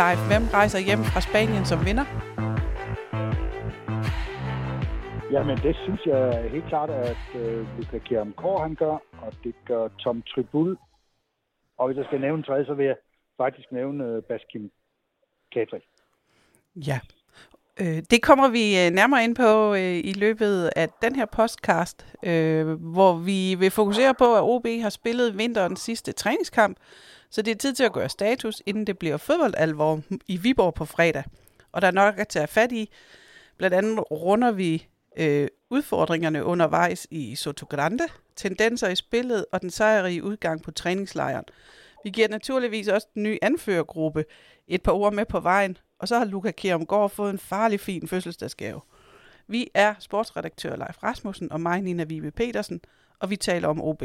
Leif, hvem rejser hjem fra Spanien som vinder? Jamen, det synes jeg helt klart, at Luca Kjærgaard han gør, og det gør Tom Trybull. Og hvis jeg skal nævne tredje, så vil jeg faktisk nævne Bashkim Kadrii. Ja, det kommer vi nærmere ind på i løbet af den her podcast, hvor vi vil fokusere på, at OB har spillet vinterens sidste træningskamp, så det er tid til at gøre status, inden det bliver fodboldalvor i Viborg på fredag. Og der er nok at tage fat i. Blandt andet runder vi udfordringerne undervejs i Sotogrande, tendenser i spillet og den sejrige udgang på træningslejren. Vi giver naturligvis også den nye anførergruppe et par ord med på vejen, og så har Luca Kjærgaard fået en farlig fin fødselsdagsgave. Vi er sportsredaktør Leif Rasmussen og mig, Nina Wiebe-Petersen, og vi taler om OB.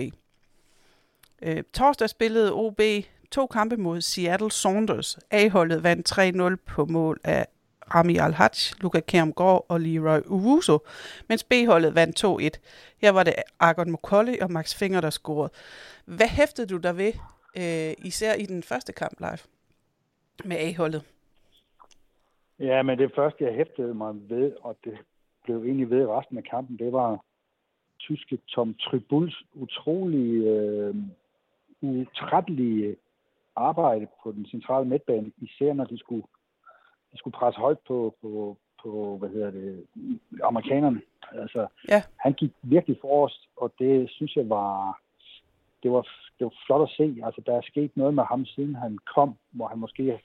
Torsdag spillede OB 2 kampe mod Seattle Sounders. A-holdet vandt 3-0 på mål af Rami Al-Hajj, Luca Kjærgaard og Leroy Uhuso, mens B-holdet vandt 2-1. Her var det Agon Mucolli og Max Fenger, der scorede. Hvad hæftede du der ved, især i den første kamp, Leif, med A-holdet? Ja, men det første, jeg hæftede mig ved, og det blev egentlig ved resten af kampen, det var tyske Tom Trybulls utrolig utrættelige arbejde på den centrale midtbane, især når de skulle presse højt på amerikanerne. Altså, ja. Han gik virkelig forrest, og det synes jeg var flot at se. Altså, der er sket noget med ham, siden han kom, hvor han måske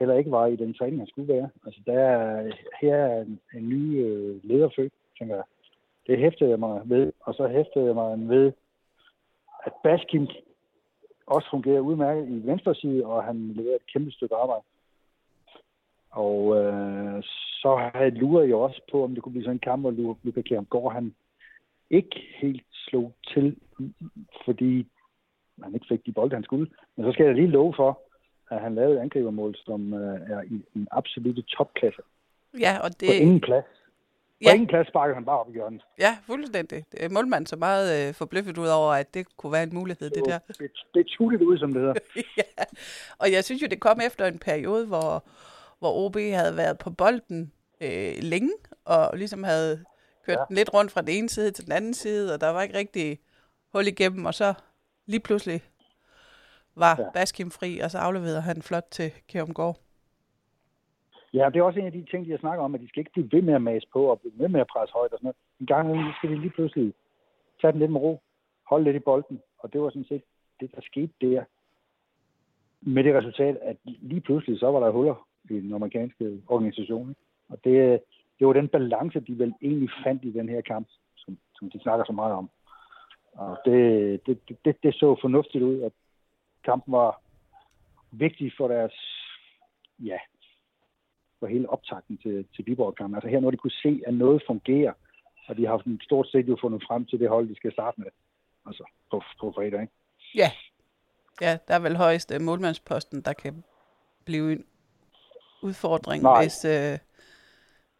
heller ikke var i den træning, han skulle være. Altså, her er en ny lederfødt, tænker jeg. Det hæftede jeg mig ved, og så hæftede jeg mig ved, at Bashkim også fungerer udmærket i venstre side, og han leverer et kæmpe stykke arbejde. Og så lurer jeg også på, om det kunne blive sådan en kamp, hvor Luca Kjærgaard han ikke helt slog til, fordi han ikke fik de bolde, han skulle. Men så skal jeg lige love for, at han lavede et angribermål, som er i en absolut topklasse. Ja, og det... På ingen plads. Ja. På ingen plads sparkede han bare op i hjørnet. Ja, fuldstændig. Målmanden så meget forbløffet ud over, at det kunne være en mulighed, det der. Det er tullet ud, som det hedder. Ja, og jeg synes jo, det kom efter en periode, hvor OB havde været på bolden længe, og ligesom havde kørt den lidt rundt fra den ene side til den anden side, og der var ikke rigtig hul igennem, og så lige pludselig var Bashkim fri, og så afleverede han flot til Kjærgaard. Ja, det er også en af de ting, jeg snakker om, at de skal ikke blive ved med at mase på, og blive ved med at presse højt og sådan noget. En gang imellem skal de lige pludselig tage den lidt med ro, holde lidt i bolden, og det var sådan set det, der skete der. Med det resultat, at lige pludselig så var der huller i den amerikanske organisation. Og det var den balance, de vel egentlig fandt i den her kamp, som de snakker så meget om. Og det så fornuftigt ud, at kampen var vigtig for for hele optakten til Viborg-kampen. Altså her, når de kunne se, at noget fungerer, og de har stort set jo fundet frem til det hold, de skal starte med. Altså på fredag, ikke? Ja. Ja, der er vel højst målmandsposten, der kan blive en udfordring,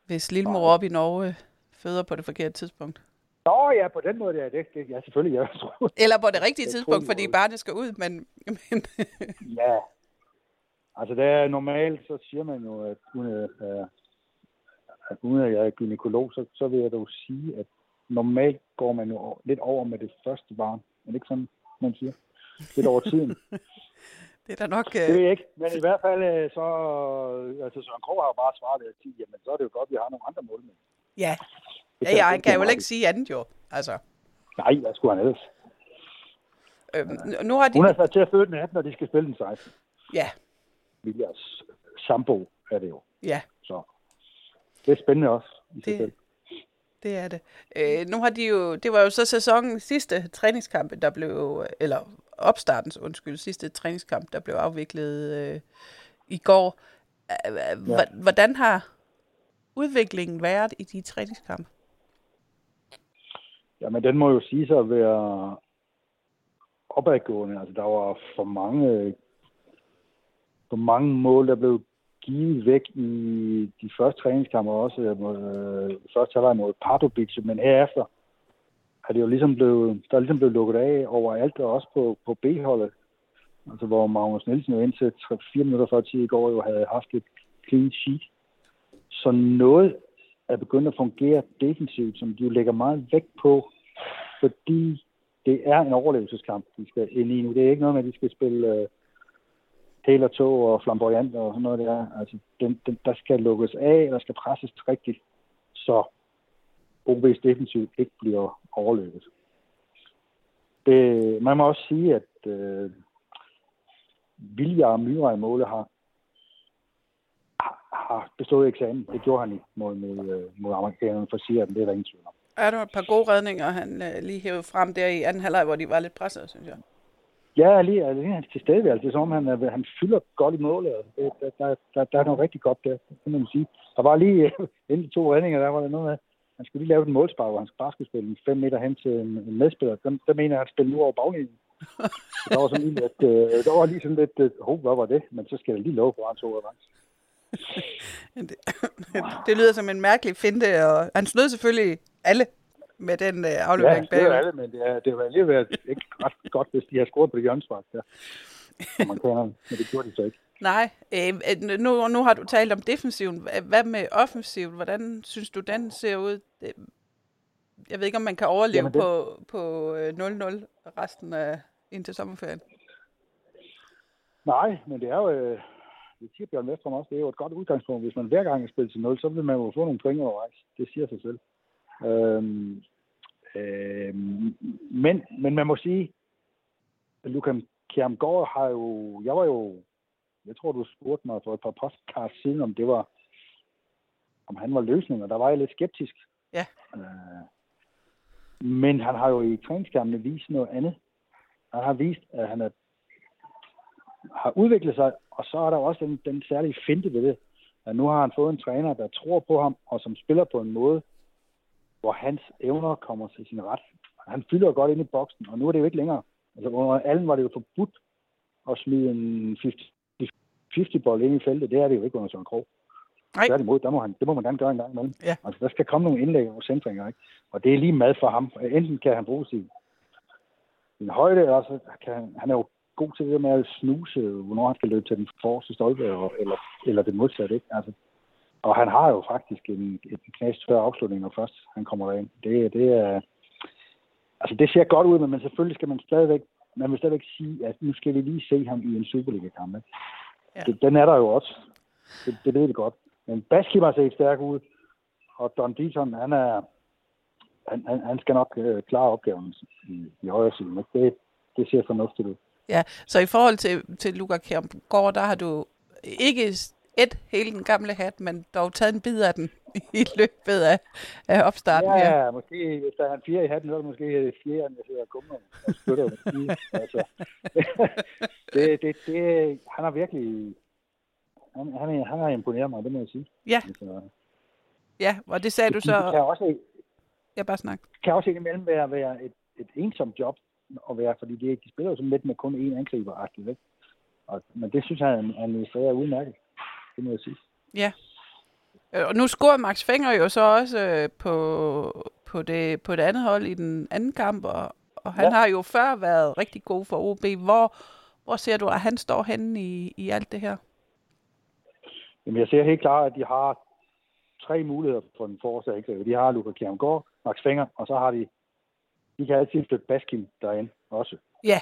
hvis lillemor op i Norge føder på det forkerte tidspunkt. Nå ja, på den måde, det er ja, selvfølgelig, jeg tror. Eller på det rigtige tidspunkt, fordi barnet skal ud, men... Ja, altså det er normalt, så siger man jo, at uden at jeg er gynekolog, så vil jeg dog sige, at normalt går man jo lidt over med det første barn. Er det ikke sådan, man siger? Lidt over tiden. Det er da nok... Det ved jeg ikke, men i hvert fald så... Altså Søren Krogh har jo bare svaret, at jamen, så er det jo godt, at vi har nogle andre målmænd. Ja, jeg kan jo ikke sige andet jo, altså. Nej, hvad skulle han ellers? Nu har de... Hun har sat til at føde den 18, når de skal spille den 16. Ja. Viljas sambo er det jo. Ja. Så det er spændende også i sig selv. Det er det. Nu har de jo... Det var jo så sæsonens sidste træningskampe, der blev... Eller sidste træningskamp, der blev afviklet i går. Hvordan har udviklingen været i de træningskampe? Jamen, den må jo sige sig at være opadgående. Altså, der var for mange mål, der blev givet væk i de første træningskampe også. Først havde jeg mod Pardubice, men herefter er det jo ligesom blevet lukket af overalt, og også på B-holdet. Altså hvor Magnus Nielsen jo indtil 3-4 minutter før tid i går jo havde haft et clean sheet. Så noget er begyndt at fungere defensivt, som de jo lægger meget vægt på, fordi det er en overlevelseskamp, de skal ind i nu. Det er ikke noget med, at de skal spille hæl og tog og flamboyant og sådan noget der. Altså, der skal lukkes af, der skal presses rigtigt, så OB's defensivt ikke bliver overløbet. Det, man må også sige, at Vilja og Myra i målet har bestået eksamen. Det gjorde han ikke mod amerikanerne for Seattle, det er der ingen tvivl om. Er der et par gode redninger, han lige hævede frem der i anden halvleg, hvor de var lidt presset, synes jeg? Ja, lige hans tilstedeværelse, som han fylder godt i målet. Der er noget rigtig godt der, kan man sige. Der var lige inden de to redninger, der var der noget med. Han skulle lige lave den målspark, hvor han bare skulle spille 5 meter hen til en medspiller. Der mener jeg, at han spillede nu over baglinjen. Der var lige sådan lidt, hvad var det? Men så skal jeg lige love på, at han tog advance. Det lyder som en mærkelig finte, og han snød selvfølgelig alle med den aflevering bag. Ja, det er alle, men det var lige været ikke ret godt, hvis de har scoret på det hjørnspark der. Men det gjorde de så ikke. Nej, nu har du talt om defensiven. Hvad med offensiven? Hvordan synes du, den ser ud? Jeg ved ikke, om man kan overleve på 0-0 resten af indtil sommerferien. Nej, men det er jo... Det siger Bjørn Westrum også, det er jo et godt udgangspunkt. Hvis man hver gang spiller til 0, så vil man jo få nogle point overvejs. Det siger sig selv. Men man må sige, at Luca Kjærgaard har jo... Jeg tror, du spurgte mig for et par podcasts siden, om han var løsningen, og der var jeg lidt skeptisk. Ja. Men han har jo i træningskampene vist noget andet. Han har vist, at han har udviklet sig, og så er der også den særlige finte ved det, at nu har han fået en træner, der tror på ham, og som spiller på en måde, hvor hans evner kommer til sin ret. Han fylder jo godt ind i boksen, og nu er det jo ikke længere. Altså under Allen var det jo forbudt at smide en 50-bold ind i feltet. Det er det jo ikke under Søren Krogh. Tværtimod, det må man gerne gøre en gang imellem. Ja. Altså, der skal komme nogle indlæg og centringer, ikke? Og det er lige mad for ham. Enten kan han bruge sin højde, eller så kan han er jo god til det med at snuse, hvornår han skal løbe til den forreste stolpe, eller det modsatte, ikke? Altså, og han har jo faktisk en knastør afslutning, når først han kommer derind. Det ser godt ud, men selvfølgelig skal man vil stadigvæk sige, at nu skal vi lige se ham i en Superliga-kamp. Ja. Den er der jo også. Det ved det godt. Men Bashkim har set stærk ud, og Don Deaton, han skal nok klare opgaven i højre siden. Men det ser fornuftigt ud. Ja, så i forhold til Luca Kjærgaard, der har du ikke hele den gamle hat, men dog taget en bid af den i løbet af opstarten. Ja, her. Måske hvis der er en fjerde i hatten, så er det måske fjeren, jeg sidder og kummer og støtter. Altså, han har virkelig... Han har imponeret mig, det må jeg sige. Ja, altså, ja, og det sagde du så... Det kan også, jeg bare snakke. Kan også indimellem være et ensomt job, at være, fordi de spiller jo sådan lidt med kun én angriber-agtigt, ikke? Men det synes han administrerer udmærket. Det må jeg sige. Ja. Og nu scorer Max Fenger jo så også på det andet hold i den anden kamp, og han har jo før været rigtig god for OB. Hvor ser du, at han står henne i alt det her? Jamen, jeg ser helt klart, at de har 3 muligheder for den forreste angriber. De har Luca Kjærgaard, Max Fenger, og så har de... De kan altid flytte Bashkim derinde også. Ja. Yeah.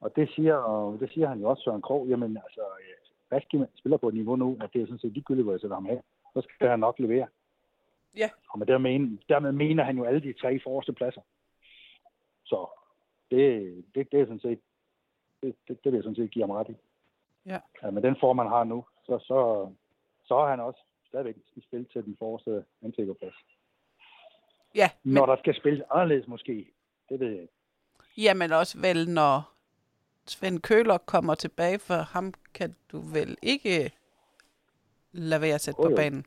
Og det siger han jo også, Søren Krogh. Jamen, altså, Bashkim spiller på et niveau nu, at det er sådan set ligegyldigt, hvor jeg sætter ham af. Så skal han nok levere. Ja. Yeah. Og dermed mener han jo alle de 3 forreste pladser. Så det er sådan set, det vil jeg sådan set give ham ret i. Yeah. Ja. Men den form, man har nu, så er han også stadigvæk i spil til den forreste angriberplads. Ja, men... Når der skal spilles anderledes måske, det ved jeg ikke. Jamen også vel, når Svend Kjøller kommer tilbage, for ham kan du vel ikke lade være at sætte på banen?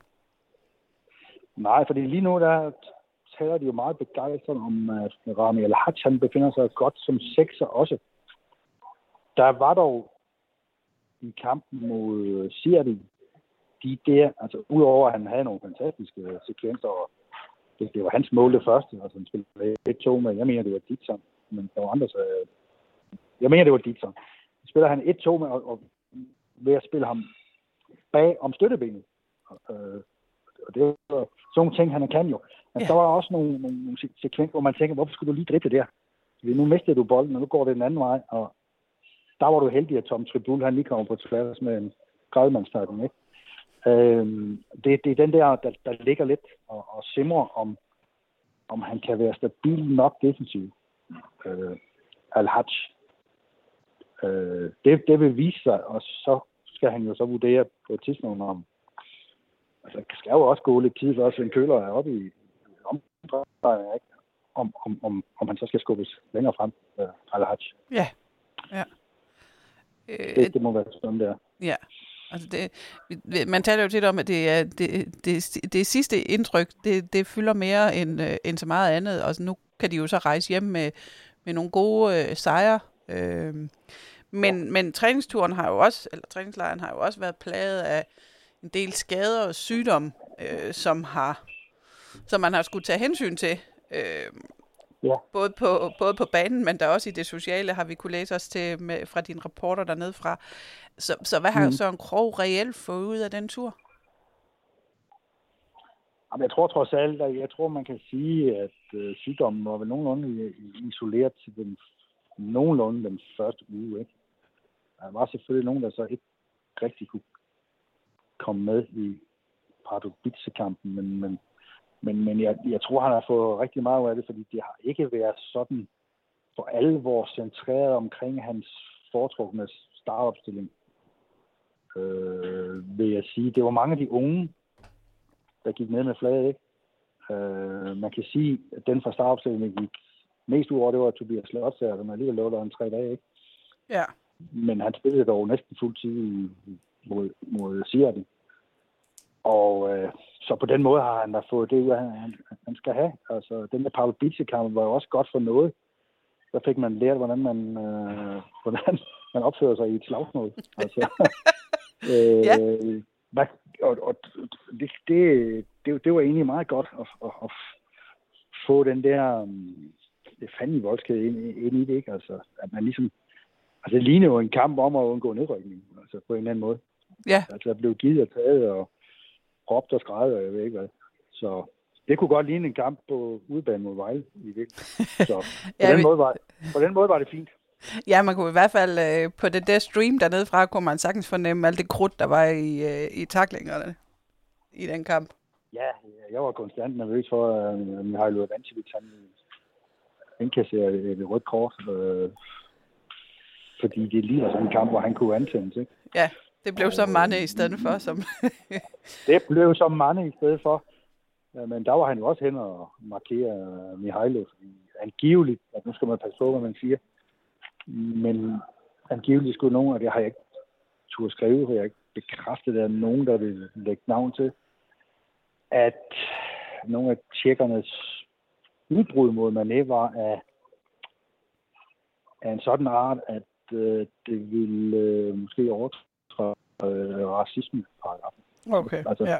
Nej, fordi lige nu der taler de jo meget begejstret om, at Rami Al-Hajj, han befinder sig godt som 6'er også. Der var dog i kampen mod Seattle, udover at han havde nogle fantastiske sekvenser og det var hans mål det første, altså han spillede 1-2 med, jeg mener det var Deaton, men der var andre, så jeg mener det var Deaton. spiller han 1-2 med, og ved at spille ham bag om støttebenet. Og det er sådan nogle ting, han kan jo. Men der var også nogle sekvenser, hvor man tænker, hvorfor skulle du lige drible der? Nu mistede du bolden, og nu går det den anden vej. Og der var du heldig, at Tom Trybull, han lige kommer på tværs med en grædemandstøjning, ikke? Det er den der ligger lidt og simrer, om han kan være stabil nok defensivt. Al-Hajj. Det vil vise sig, og så skal han jo så vurdere på et tidspunkt om. Altså, det skal jo også gå lidt tid for, at Sven Kjøller er oppe i omdrejninger, ikke? Om han så skal skubbes længere frem, Al-Hajj. Ja, ja. Det må være sådan, der. Ja, altså det, man taler jo tit om, at det sidste indtryk, det fylder mere end så meget andet, og nu kan de jo så rejse hjem med nogle gode sejre. Men træningslejren har jo også været plaget af en del skader og sygdom, som man har skulle tage hensyn til. Både på banen, men der også i det sociale, har vi kunne læse os til fra dine rapporter dernede fra. Så hvad har Søren Krogh reelt fået ud af den tur? Jamen, jeg tror trods alt, at man kan sige, at sygdommen var vel nogenlunde isoleret til den første uge, ikke? Der var selvfølgelig nogen, der så ikke rigtig kunne komme med i Pardubice-kampen, men jeg tror, han har fået rigtig meget ud af det, fordi det har ikke været sådan for alvor centreret omkring hans foretrukne startopstilling, vil jeg sige. Det var mange af de unge, der gik ned med flaget, ikke? Man kan sige, at den fra startopstillingen gik mest ud over, det var Tobias Slotsager, som alligevel lå der en 3 dage, ikke? Ja. Men han spillede dog næsten fuld tid mod Seattle. Og så på den måde har han da fået det ud, han skal have. Altså, den der Pardubice-kamp var jo også godt for noget. Der fik man lært, hvordan man opfører sig i et slagsmål. Altså, ja. Det var egentlig meget godt at få den der fandme voldskæde ind i det, ikke? Altså, at man ligesom... Altså, det ligner jo en kamp om at undgå nedrykning, altså på en eller anden måde. Ja. Altså, der blev givet og taget og råbt og skrædder, jeg ved ikke hvad. Så det kunne godt ligne en kamp på udebane mod Vejle i virkeligheden. Så på den måde var det fint. Ja, man kunne i hvert fald på det der stream dernede fra, kunne man sagtens fornemme alt det krudt, der var i tacklingerne i den kamp. Ja, jeg var konstant nervøs for, at Mihailo indkasserer et rødt kort, fordi det ligner sådan en kamp, hvor han kunne antændes, ikke? Ja, det blev så Mane i stedet for. Det blev så Mane i stedet for. Men der var han jo også hen og markere Mihailo. Angiveligt, at nu skal man passe på, hvad man siger. Men angiveligt skulle nogen, og det har jeg ikke turde skrive, for jeg har ikke bekræftet, at der er nogen, der vil lægge navn til, at nogle af tjekkernes udbrud mod Mané var af en sådan art, at det ville måske overtræde racismeparagraffen. Okay, altså, ja.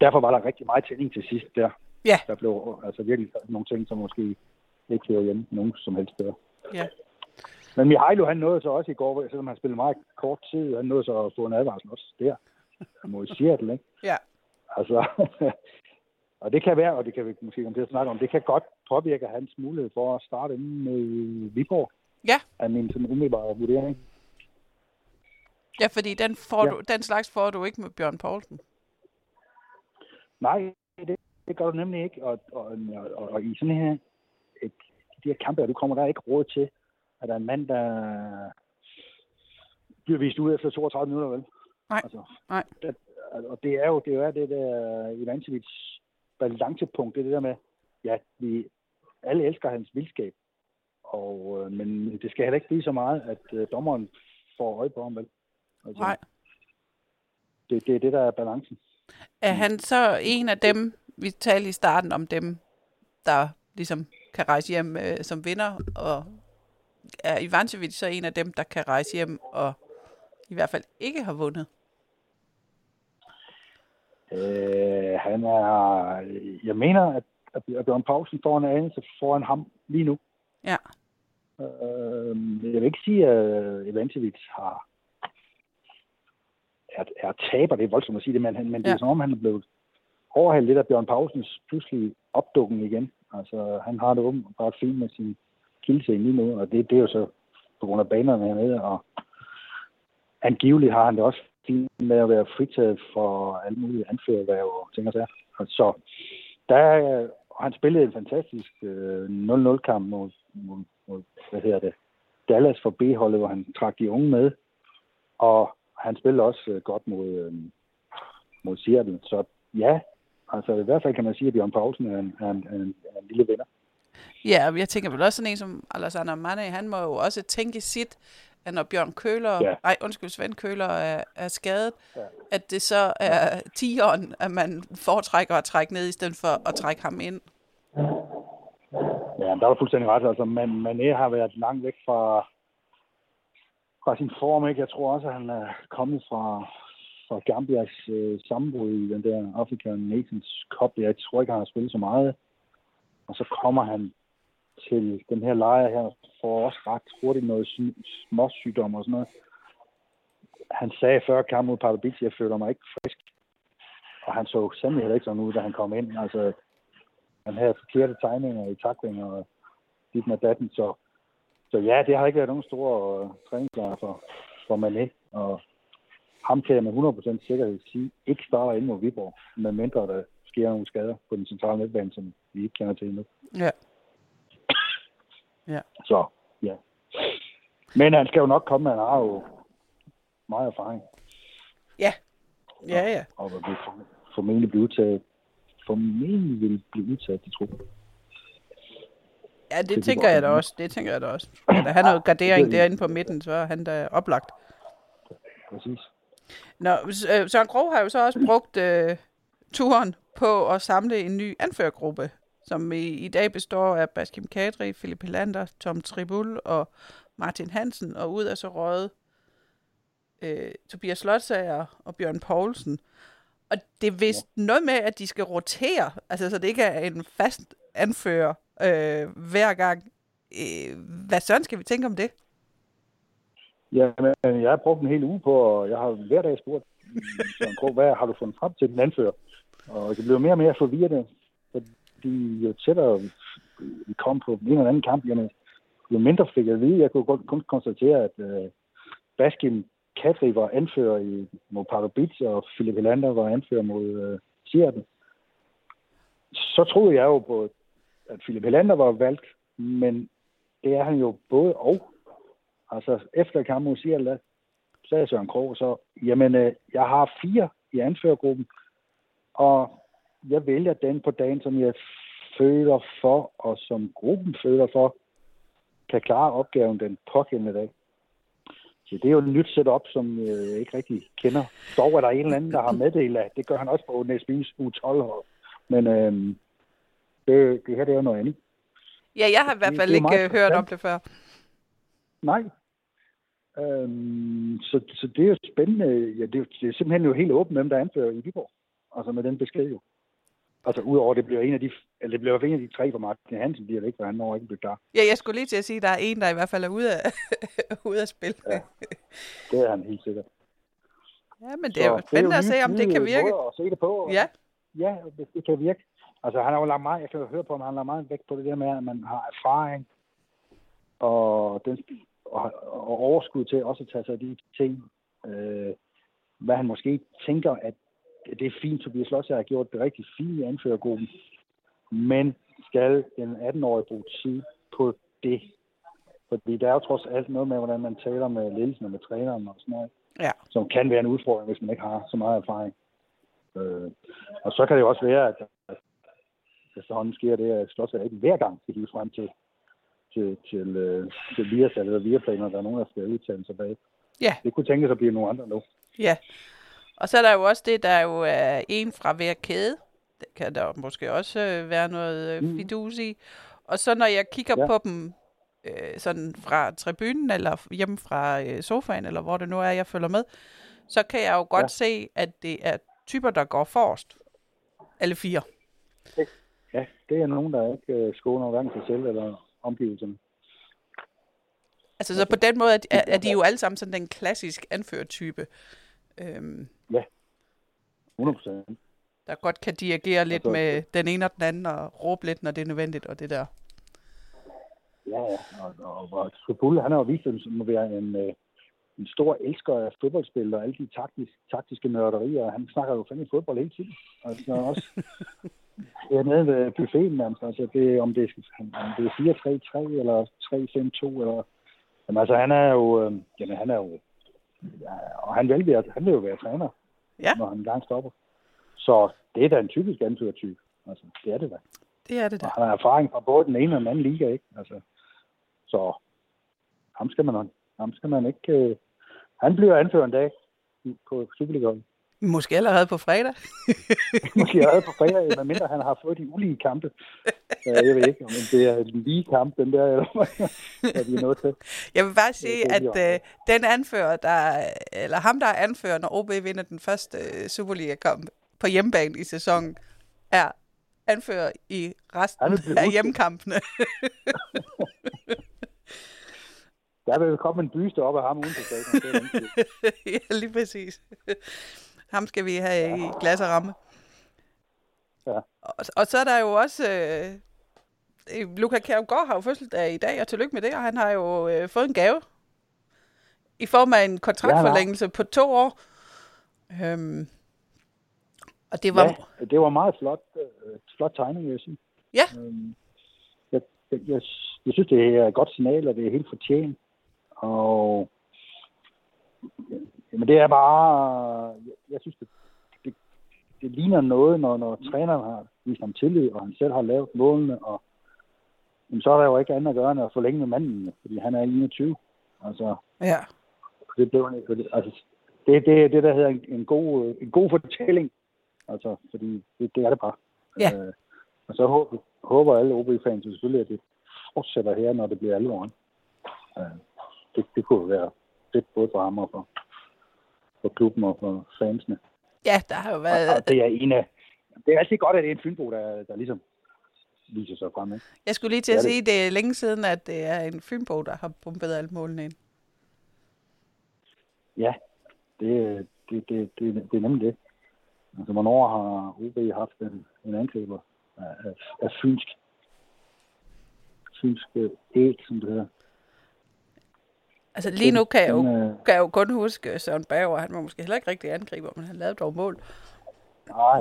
Derfor var der rigtig meget tænding til sidst der. Ja. Der blev altså virkelig nogle ting, som måske ikke hører hjemme nogen som helst der. Ja. Men Mihailo, han nåede så også i går, selvom han spillede meget kort tid, han nåede så at få en advarsel også der mod Seattle, ikke? Ja. Altså... Og det kan være, og det kan vi måske komme til at snakke om, det kan godt påvirke hans mulighed for at starte inden med Viborg. Ja. Af min sådan umiddelbare vurdering. Ja, fordi den slags får du ikke med Bjørn Paulsen. Nej, det gør du nemlig ikke. Og i sådan her, de her kampe, du kommer der ikke råd til, at der er en mand, der bliver vist ud efter 32 minutter, vel? Nej, altså, nej. Og det er det der Ivanišević balancepunkt, det er det der med, ja, vi alle elsker hans vildskab, men det skal heller ikke blive så meget, at dommeren får øje på ham, vel? Altså, nej. Det er det, der er balancen. Er han så en af dem, vi talte i starten om dem, der ligesom kan rejse hjem som vinder, og er Ivanišević så en af dem, der kan rejse hjem og i hvert fald ikke har vundet? Han er... Jeg mener, at Bjørn Paulsen får en anelse foran ham lige nu. Ja. Jeg vil ikke sige, at Ivanišević er taber. Det er voldsomt at sige det, men det er som om, han er blevet overhældt lidt af Bjørn Paulsens pludselige opdukken igen. Altså, han har det åbenbart fint med sin kildesæn lige nu, og det er jo så på grund af banerne hernede, og angiveligt har han det også fint med at være fritaget for alle mulige anførerhverv og ting og sager. Så der, han spillede en fantastisk 0-0-kamp mod Dallas for B-holdet, hvor han trak de unge med, og han spillede også godt mod Seattle. Så ja, altså i hvert fald kan man sige, at Bjørn Paulsen er en lille vinder. Ja, og jeg tænker vel også sådan en som Alessandro Mane, han må jo også tænke sit, at når Bjørn Køhler, Svend Køhler er skadet, at det så er tieren, at man foretrækker at trække ned, i stedet for at trække ham ind. Ja, der var fuldstændig ret. Altså, Mané har været langt væk fra sin form, ikke? Jeg tror også, at han er kommet fra Gambias sammenbrud i den der African Nations Cup. Jeg tror ikke, han har spillet så meget. Og så kommer han til den her lejr her, får også ret hurtigt noget småsygdom og sådan noget. Han sagde før kampen mod Pardubice, jeg føler mig ikke frisk. Og han så sandelig heller ikke sådan ud, da han kom ind. Altså, han havde forkerte tegninger i taklinger og dit med datten. Så ja, det har ikke været nogen store træningslejre for Mané. Og ham kan jeg med 100% sikkerhed sige, ikke starter ind mod Viborg, medmindre der sker nogle skader på den centrale netbane, som vi ikke kender til endnu. Ja. Ja. Så, ja. Men han skal jo nok komme, han har jo meget erfaring. Ja. Ja, ja. Og formentlig blive udtaget. Formentlig vil blive udtaget, de tror. Ja, det tænker jeg da også. Da han har gardering derinde på midten, så er han da oplagt. Præcis. Nå, Søren Krogh har jo så også brugt turen på at samle en ny anførergruppe, som i dag består af Bashkim Kadrii, Filip Helander, Tom Trybull og Martin Hansen, og ud af så røget Tobias Slotsager og Bjørn Paulsen. Og det er vist noget med, at de skal rotere, altså så det ikke er en fast anfører hver gang. Hvad sådan skal vi tænke om det? Ja, men jeg har brugt en hel uge på, og jeg har hver dag spurgt Søren Krogh, hvad har du fundet frem til den anfører? Og det bliver mere og mere forvirrende, fordi jo tættere vi kom på en eller anden kamp, jo mindre fik jeg at vide. Jeg kunne godt kun konstatere, at Bashkim Kadrii var anfører mod Pardubice, og Filip Helander var anfører mod Seattle. Så troede jeg jo på, at Filip Helander var valgt, men det er han jo både og. Altså efter kampen mod Seattle, sagde Søren Krogh, så jeg har 4 i anførergruppen, og jeg vælger den på dagen, som jeg føler for, og som gruppen føler for, kan klare opgaven den pågældende dag. Så det er jo et nyt setup, som jeg ikke rigtig kender. Dog er der en eller anden, der har meddelt af. Det gør han også på næstbys U12-hold. Men det her, det er jo noget andet. Ja, jeg har i hvert fald ikke hørt om det før. Nej. Så det er jo spændende. Ja, det er simpelthen jo helt åbent, hvem der anfører i Viborg. Altså med den besked jo. Altså udover, det bliver en af de 3 for Martin Hansen, bliver det ikke, for han når ikke blive klar. Ja, jeg skulle lige til at sige, at der er en, der i hvert fald er ude af spil. Ja, det er han helt sikkert. Ja, men det er jo spændende at se, om det kan virke. Og se det på. Ja. Ja, det kan virke. Altså han har jo lagt meget, jeg kan jo høre på, at han har lagt meget vægt på det der med, at man har erfaring og overskud til også at tage sig af de ting, hvad han måske tænker, at det er fint, Tobias Slotsager har gjort det rigtig fint i anførergruppen, men skal en 18-årig bruge tid på det? Fordi der er jo trods alt noget med, hvordan man taler med ledelsen og med træneren og sådan noget, som kan være en udfordring, hvis man ikke har så meget erfaring. Og så kan det jo også være, at sådan sker det, at Slotsager ikke hver gang skal hives frem til Viasat eller Viaplay, når der er nogen, der skal udtale sig bag. Yeah. Det kunne tænkes at blive nogen andre nu. Ja. Yeah. Og så er der jo også det, der jo er en fra hver kæde. Det kan der måske også være noget fidus i. Og så når jeg kigger på dem sådan fra tribunen, eller hjemme fra sofaen, eller hvor det nu er, jeg følger med, så kan jeg jo godt se, at det er typer, der går forrest. Alle 4. Ja, det er nogen, der ikke skåner hverken sig selv eller omgivelserne. Altså så på den måde er de jo alle sammen sådan den klassisk anførertype. Ja, 100%. Der godt kan dirigere lidt med den ene og den anden, og råbe lidt, når det er nødvendigt, og det der. Ja, og Trybull, han har jo vist, at han må være en stor elsker af fodboldspil, og alle de taktiske nørderier. Han snakker jo fandme fodbold hele tiden. Altså også nede ved buffeten nærmest. Altså det, om det er 4-3-3, eller 3-5-2, eller... Jamen, altså han er jo... Ja, og han vil jo være træner, når han engang stopper. Så det er da en typisk anførertype. Altså, det er det da. Det er det da. Og han har erfaring fra både den ene og den anden liga, ikke? Altså, så ham skal man ikke... han bliver anfører en dag på Superligaen. Måske allerede på fredag. Medmindre han har fået de ulige kampe. Jeg ved ikke, om det er den lige kamp, den der, eller hvad de er nået til. Jeg vil bare sige, at den anfører, der er anfører, når OB vinder den første Superliga-kamp på hjemmebane i sæsonen, er anfører i resten af hjemmekampene. Der vil komme en byste op af ham uden for stadion. Ja, lige præcis. Ham skal vi have i glas og ramme. Ja. Og så er der jo også... Luca Kjærgaard har jo fødselsdag i dag, og tillykke med det, og han har jo fået en gave i form af en kontraktforlængelse på 2 år. Og det var... Ja, det var meget flot tegning, vil jeg sige. Ja. Jeg synes, det er et godt signal, og det er helt fortjent. Og... Men det er bare, jeg synes, det ligner noget, når træneren har vist ham tillid, og han selv har lavet målene, og så er der jo ikke andet at gøre, end at forlænge med manden, fordi han er 21. Altså, ja. Det blev altså, det der hedder en god fortælling, altså, fordi det er det bare. Ja. Og så håber alle OB-fans selvfølgelig, at det fortsætter her, når det bliver alvoren. Det kunne være fedt både for ham og for klubben og for fansene. Ja, der har jo været... Og det er det er altid godt, at det er en Fynbo, der ligesom viser sig frem. Ikke? Jeg skulle lige til at sige, at det er længe siden, at det er en Fynbo, der har bombet alle målene ind. Ja, det er nemlig det. Altså, hvornår har OB haft en angriber af fynsk æg, som det hedder? Altså lige nu kan jeg jo kun huske Søren Berger, han var måske heller ikke rigtig angriber, men han lavede dog mål. Nej.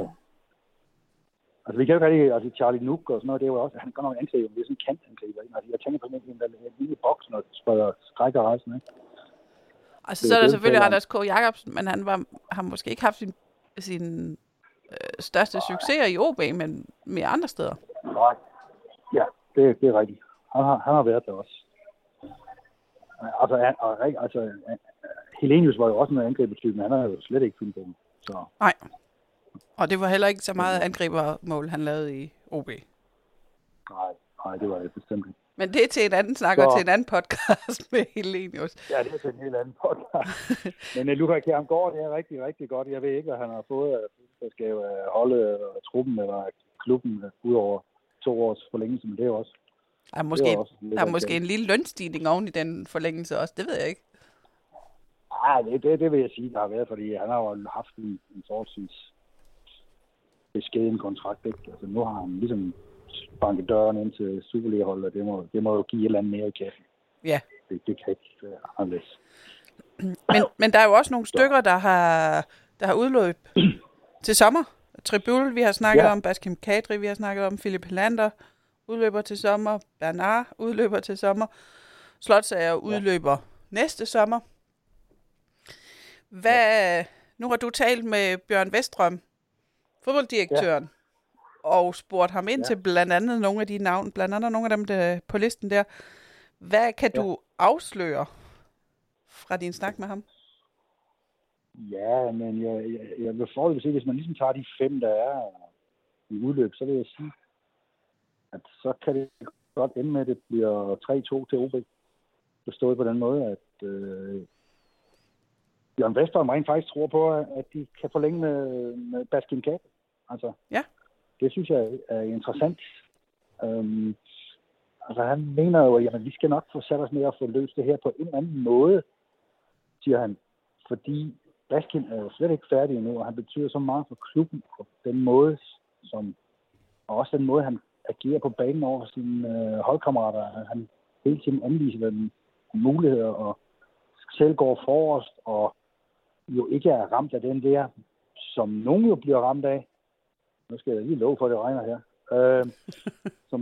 Altså vi kan jo ikke rigtig, Charlie Nuuk og sådan noget, det var også, han går nok en angriber, men det er sådan en kantangriber. Altså jeg tænker på en lille boks, når de strækker rejsen, ikke? Altså så er der selvfølgelig Anders K. Jacobsen, men han har måske ikke haft sin største succeser i OB, men mere andre steder. Nej. Ja, det er rigtigt. Han har været der også. Altså, Helenius var jo også en angribertype, men han er jo slet ikke fynbo. Så. Nej, og det var heller ikke så meget angribermål, han lavede i OB. Nej, det var det bestemt. Men det er til en anden snak og til en anden podcast med Helenius. Ja, det er til en helt anden podcast. Men Luca Kjærgaard, det er rigtig, rigtig godt. Jeg ved ikke, hvad han har fået af fællesskab af holdet, truppen eller klubben, udover 2 års forlængelse, men det er også. Der er måske en lille lønstigning oven i den forlængelse også, det ved jeg ikke. Nej, det vil jeg sige, der har været, fordi han har jo haft en forholdsvis beskeden kontrakt, ikke? Altså nu har han ligesom banket døren ind til Superliga-holdet, og det må jo give et eller andet mere i kassen. Ja. Det kan ikke være anderledes. Men der er jo også nogle stykker, der har udløb til sommer. Trybull, vi har snakket om, Bashkim Kadrii, vi har snakket om, Filip Helander udløber til sommer, Bernard udløber til sommer, Slotsager udløber næste sommer. Nu har du talt med Bjørn Westrum, fodbolddirektøren, og spurgt ham ind til blandt andet nogle af de navn, blandt andet nogle af dem der, på listen der. Hvad kan du afsløre fra din snak med ham? Ja, men jeg vil forholde sig, hvis man ligesom tager de 5, der er i udløb, så vil jeg sige, at så kan det godt ende med, at det bliver 3-2 til OB. Forstået på den måde, at Bjørn Westrum rent faktisk tror på, at de kan forlænge med Bashkim Kadrii. Altså, det synes jeg er interessant. Altså han mener jo, at jamen, vi skal nok få sat os ned og få løst det her på en eller anden måde, siger han. Fordi Bashkim er jo slet ikke færdig endnu, og han betyder så meget for klubben på den måde, som, og også den måde, han agerer på banen over sine holdkammerater. Han hele tiden anviser dem muligheder, og selv går forrest, og jo ikke er ramt af den der, som nogen jo bliver ramt af. Nu skal jeg lige love for, at det regner her. Som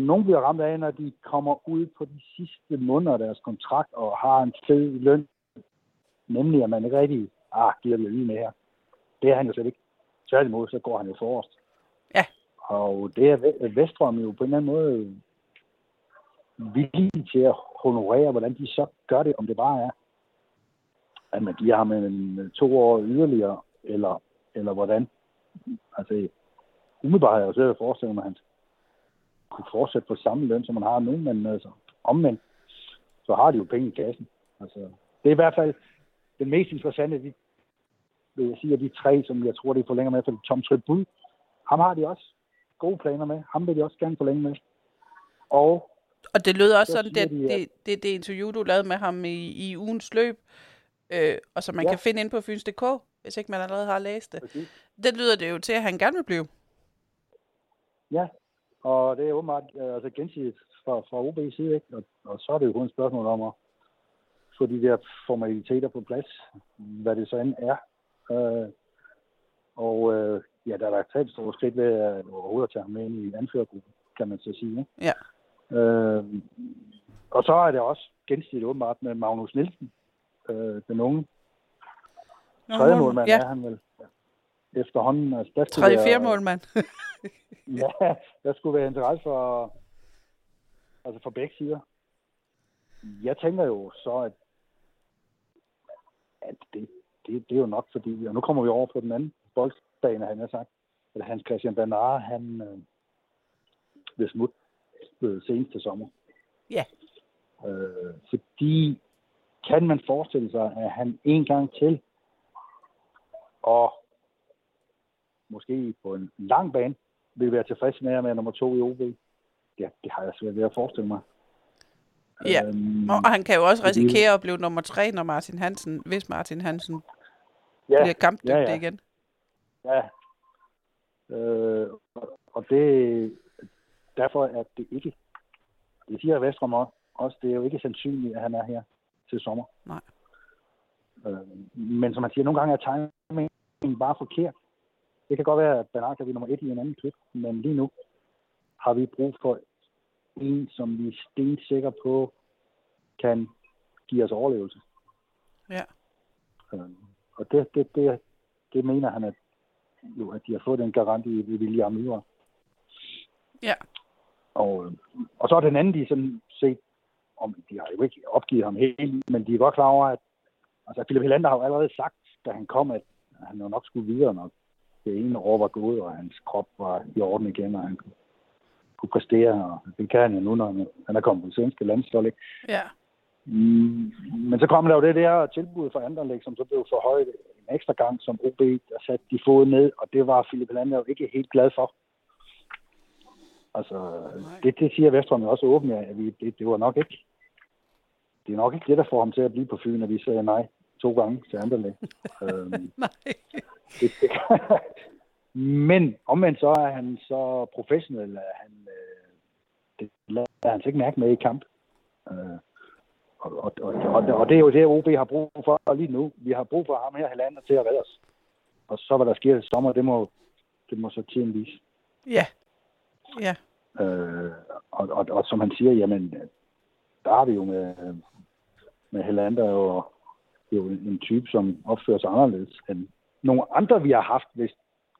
nogen bliver ramt af, når de kommer ud på de sidste måneder af deres kontrakt og har en fed løn. Nemlig, at man ikke rigtig giver det lige med her. Det er han jo slet ikke. Tværtimod, så går han jo forrest. Ja. Og det er Westrum jo på en eller anden måde villige til at honorere, hvordan de så gør det, om det bare er, at man giver ham en 2 år yderligere, eller hvordan. Altså, umiddelbart har jeg jo selv forestillet mig, at han kunne fortsætte på samme løn, som man har nu, men altså, omvendt, så har de jo penge i kassen. Altså, det er i hvert fald den mest interessante, vil jeg sige, af de tre, som jeg tror, de forlænger med, for Tom Trybull, ham har de også gode planer med, ham vil de også gerne forlænge med. Og det lød også sådan, det interview, du lavede med ham i ugens løb, og som man kan finde ind på Fyns.dk, hvis ikke man allerede har læst det. Okay. Det lyder det jo til, at han gerne vil blive. Ja, og det er åbenbart altså gensidigt fra OB's side, ikke? Og så er det jo kun et spørgsmål om at få de der formaliteter på plads, hvad det så end er. Der er et stort skridt ved at overhovedet tage ham med ind i anførergruppen, kan man så sige, ikke? Ja. Og så er det også gensidigt åbenbart med Magnus Nielsen, den unge tredje målmand, er han vel efterhånden. Altså, tredje fjerde målmand. Ja, der skulle være interesse for begge sider. Jeg tænker jo så, at det er jo nok, fordi, og nu kommer vi over på den anden boldbane, han har sagt, at Hans Christian Bernard, han vil smutte seneste sommer. Ja. Fordi kan man forestille sig, at han en gang til, og måske på en lang bane, vil være tilfreds med at være nummer 2 i OB. Ja, det har jeg svært ved at forestille mig. Ja, og han kan jo også risikere at blive nummer 3, når Martin Hansen, hvis Martin Hansen bliver kampdygtig igen. Ja. Og det... Derfor er det ikke, det siger Westrum også, det er jo ikke sandsynligt, at han er her til sommer. Nej. Men som man siger, nogle gange er timingen bare forkert. Det kan godt være, at Bernard kan blive nummer 1 i en anden klub, men lige nu har vi brug for en, som vi er stensikre på, kan give os overlevelse. Ja. Og det mener han, at de har fået den garant i William Yver. Ja. Og så er den anden, de sådan set, de har jo ikke opgivet ham helt, men de er godt klar over, at Filip Helander har jo allerede sagt, da han kom, at han jo nok skulle videre, når det ene år var gået, og hans krop var i orden igen, og han kunne præstere, og det kan han jo nu, når han er kommet på det svenske landshold. Ja. Men så kom der jo det der tilbud fra Anderlecht, som så blev forhøjet en ekstra gang, som OB, der satte de fod ned, og det var Filip Helander jo ikke helt glad for. Altså, det siger Westrum også åbent, at det var nok ikke. Det er nok ikke det, der får ham til at blive på Fyn, at vi sagde nej 2 gange til Anderlecht. Men omvendt så er han så professionel, at han det lader han sig ikke mærke med i kamp. Og det er jo det, OB har brug for, og lige nu. Vi har brug for ham her Helander til at redde os. Og så hvad der sker i sommer, det må så tiden vise. Ja. Yeah. Ja. Og som han siger, jamen, der har vi jo med Helander og jo en type, som opfører sig anderledes end nogle andre, vi har haft, hvis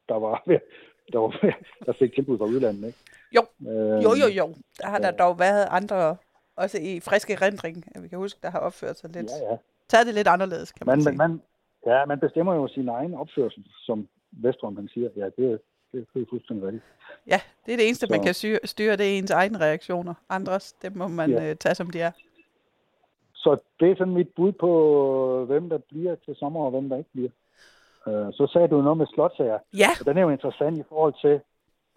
der fik tilbud fra udlandet, ikke? Jo. Der har der dog været andre, også i friske rendring, vi kan huske, der har opført sig lidt. Ja. Taget det lidt anderledes, kan man sige. Man bestemmer jo sin egen opførsel, som Westrum, han siger. Ja, det er fuldstændig rigtigt. Ja, det er det eneste, man kan styre, det er ens egne reaktioner. Andres, det må man tage, som de er. Så det er sådan mit bud på, hvem der bliver til sommer, og hvem der ikke bliver. Så sagde du noget med Slotsager. Ja. Og den er jo interessant i forhold til,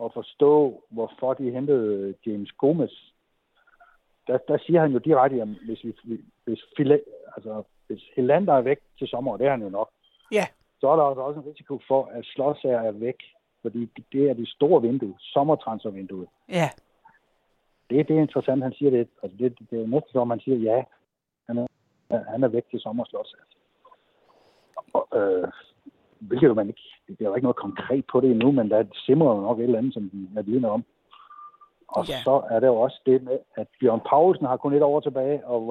at forstå, hvorfor de hentede James Gomez. Der siger han jo direkte, at hvis Helander er væk til sommer, det er han jo nok, yeah, så er der også en risiko for, at Slotsager er væk, fordi det er det store vindue, sommertransfervinduet. Yeah. Det er interessant, han siger det. Altså det er næsten som, han siger, ja, han er væk til sommer, Slotsager. Hvilket man ikke, det er jo ikke noget konkret på det endnu, men der simrer jo nok et eller andet, som vi er vidne om. Og yeah, så er der jo også det med, at Bjørn Paulsen har kun et år tilbage, og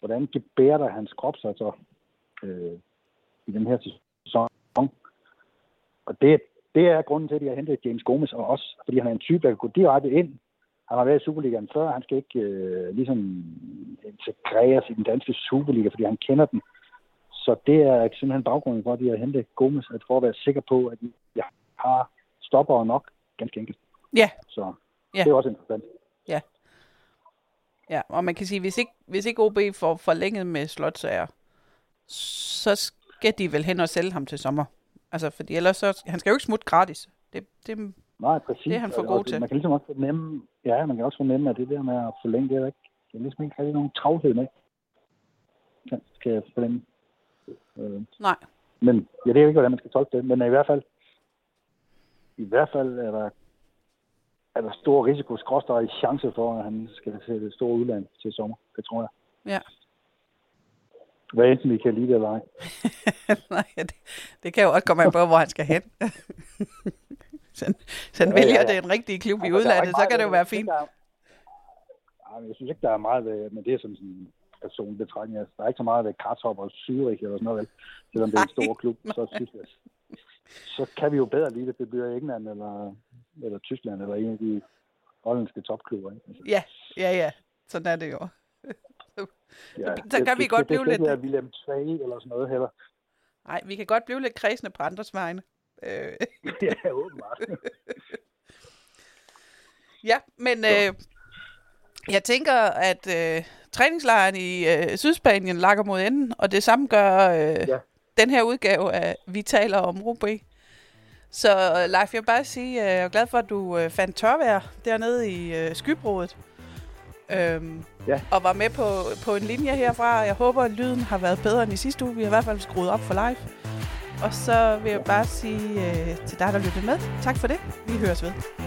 hvordan gebærer der hans krop sig så i den her sæson. Og det er grunden til, at de har hentet James Gomez, og også fordi han er en type, der kan gå direkte ind. Han har været i Superligaen før, han skal ikke ligesom integreres i den danske Superliga, fordi han kender den. Så det er simpelthen baggrunden for, at de har hentet Gomez, for at være sikker på, at de har stopper nok, ganske enkelt. Ja. Så ja, det er også interessant. Ja. Ja, og man kan sige, hvis ikke OB får forlænget med Slotsager, så skal de vel hen og sælge ham til sommer. Altså, fordi ellers så... Han skal jo ikke smutte gratis. Nej, præcis. Det er han for god til. Man kan ligesom også fornemme... Ja, man kan også fornemme, at det der med at forlænge, det er ikke... Det er ligesom ikke rigtig nogen travlhed med. Ja, skal jeg forlænge. Nej. Men ja, det er jo ikke, hvordan man skal tolke det. Men i hvert fald er der stor risiko, skråstreg chance for, at han skal til det store udland til sommer. Det tror jeg. Ja. Hvad enten vi kan lide det eller ej. Nej, det kan jo også komme an på, hvor han skal hen. Sådan vælger det en rigtig klub i udlandet, så kan det jo være fint. Jeg synes ikke, der er meget ved, men det er sådan en personbetragtning. Der er ikke så meget ved Kartop og Zürich eller sådan noget, vel? Selvom det er en stor klub, så synes jeg, så kan vi jo bedre lide det. Det bliver England eller Tyskland eller en af de hollandske topklubber. Altså. Ja. Sådan er det jo. Så kan vi godt blive lidt... Det er William Tvage eller sådan noget heller. Nej, vi kan godt blive lidt kredsende på andres vegne. Ja, åbenbart. Ja, men jeg tænker, at træningslejren i Sydspanien lakker mod enden, og det samme gør den her udgave af Vi taler om OB. Så Leif, jeg vil bare sige, at jeg er glad for, at du fandt tørvejr dernede i skybrudet. Og var med på en linje herfra. Jeg håber, at lyden har været bedre end i sidste uge. Vi har i hvert fald skruet op for live. Og så vil jeg bare sige til dig, der lyttede med, tak for det. Vi høres ved.